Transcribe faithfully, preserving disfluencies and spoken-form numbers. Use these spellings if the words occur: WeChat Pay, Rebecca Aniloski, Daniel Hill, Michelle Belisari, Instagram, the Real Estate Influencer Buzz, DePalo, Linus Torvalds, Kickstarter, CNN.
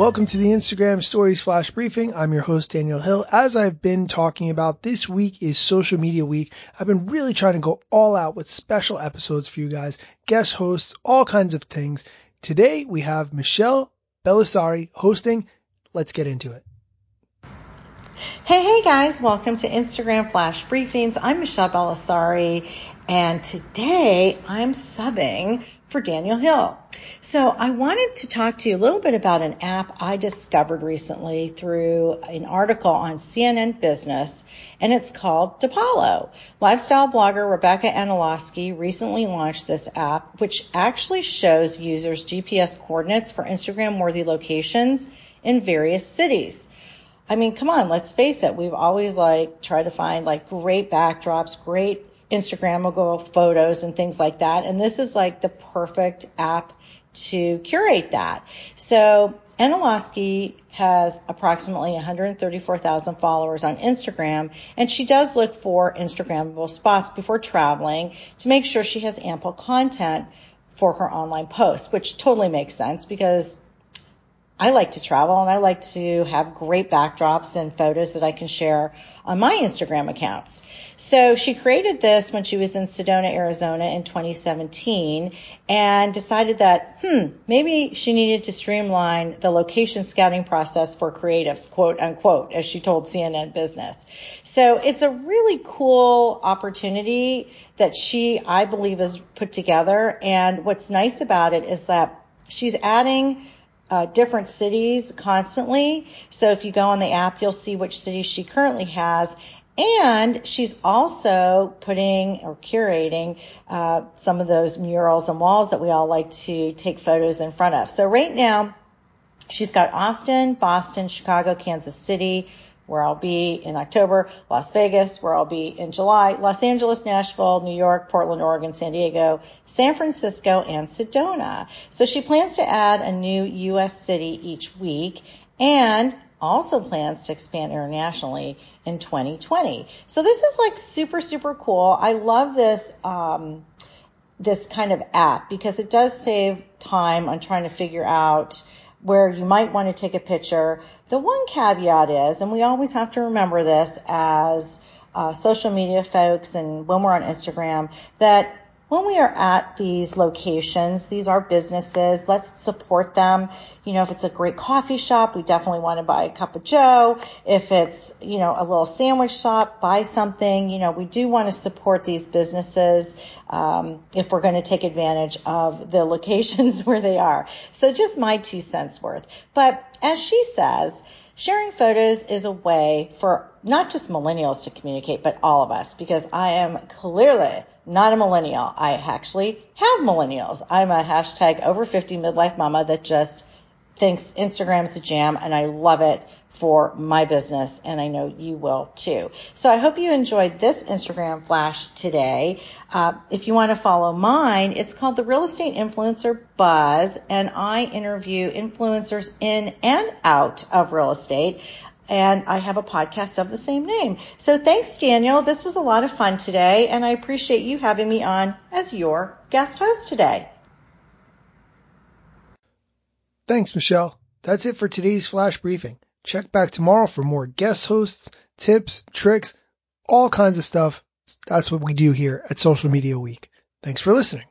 Welcome to the Instagram Stories Flash Briefing. I'm your host, Daniel Hill. As I've been talking about, this week is Social Media Week. I've been really trying to go all out with special episodes for you guys, guest hosts, all kinds of things. Today, we have Michelle Belisari hosting. Let's get into it. Hey, hey guys. Welcome to Instagram Flash Briefings. I'm Michelle Belisari, and today I'm subbing for Daniel Hill. So I wanted to talk to you a little bit about an app I discovered recently through an article on C N N Business, and it's called DePalo. Lifestyle blogger Rebecca Aniloski recently launched this app, which actually shows users G P S coordinates for Instagram-worthy locations in various cities. I mean, come on, let's face it. We've always like tried to find like great backdrops, great Instagrammable photos and things like that. And this is like the perfect app to curate that. So Aniloski has approximately one hundred thirty-four thousand followers on Instagram, and she does look for Instagrammable spots before traveling to make sure she has ample content for her online posts, which totally makes sense because I like to travel and I like to have great backdrops and photos that I can share on my Instagram accounts. So she created this when she was in Sedona, Arizona in twenty seventeen and decided that, hmm, maybe she needed to streamline the location scouting process for creatives, quote unquote, as she told C N N Business. So it's a really cool opportunity that she, I believe, has put together. And what's nice about it is that she's adding Uh, different cities constantly. So if you go on the app, you'll see which cities she currently has. And she's also putting or curating uh, some of those murals and walls that we all like to take photos in front of. So right now, she's got Austin, Boston, Chicago, Kansas City, where I'll be in October, Las Vegas, where I'll be in July, Los Angeles, Nashville, New York, Portland, Oregon, San Diego, San Francisco, and Sedona. So she plans to add a new U S city each week and also plans to expand internationally in twenty twenty. So this is like super, super cool. I love this, um, this kind of app because it does save time on trying to figure out where you might want to take a picture. The one caveat is, and we always have to remember this as uh, social media folks and when we're on Instagram, that when we are at these locations, these are businesses, let's support them. You know, if it's a great coffee shop, we definitely want to buy a cup of joe. If it's, you know, a little sandwich shop, buy something. You know, we do want to support these businesses um, if we're going to take advantage of the locations where they are. So just my two cents worth. But as she says, sharing photos is a way for not just millennials to communicate, but all of us, because I am clearly not a millennial. I actually have millennials. I'm a hashtag over fifty midlife mama that just thinks Instagram's a jam, and I love it for my business, and I know you will too. So I hope you enjoyed this Instagram Flash today. Uh, if you want to follow mine, it's called the Real Estate Influencer Buzz, and I interview influencers in and out of real estate. And I have a podcast of the same name. So thanks, Daniel. This was a lot of fun today, and I appreciate you having me on as your guest host today. Thanks, Michelle. That's it for today's Flash Briefing. Check back tomorrow for more guest hosts, tips, tricks, all kinds of stuff. That's what we do here at Social Media Week. Thanks for listening.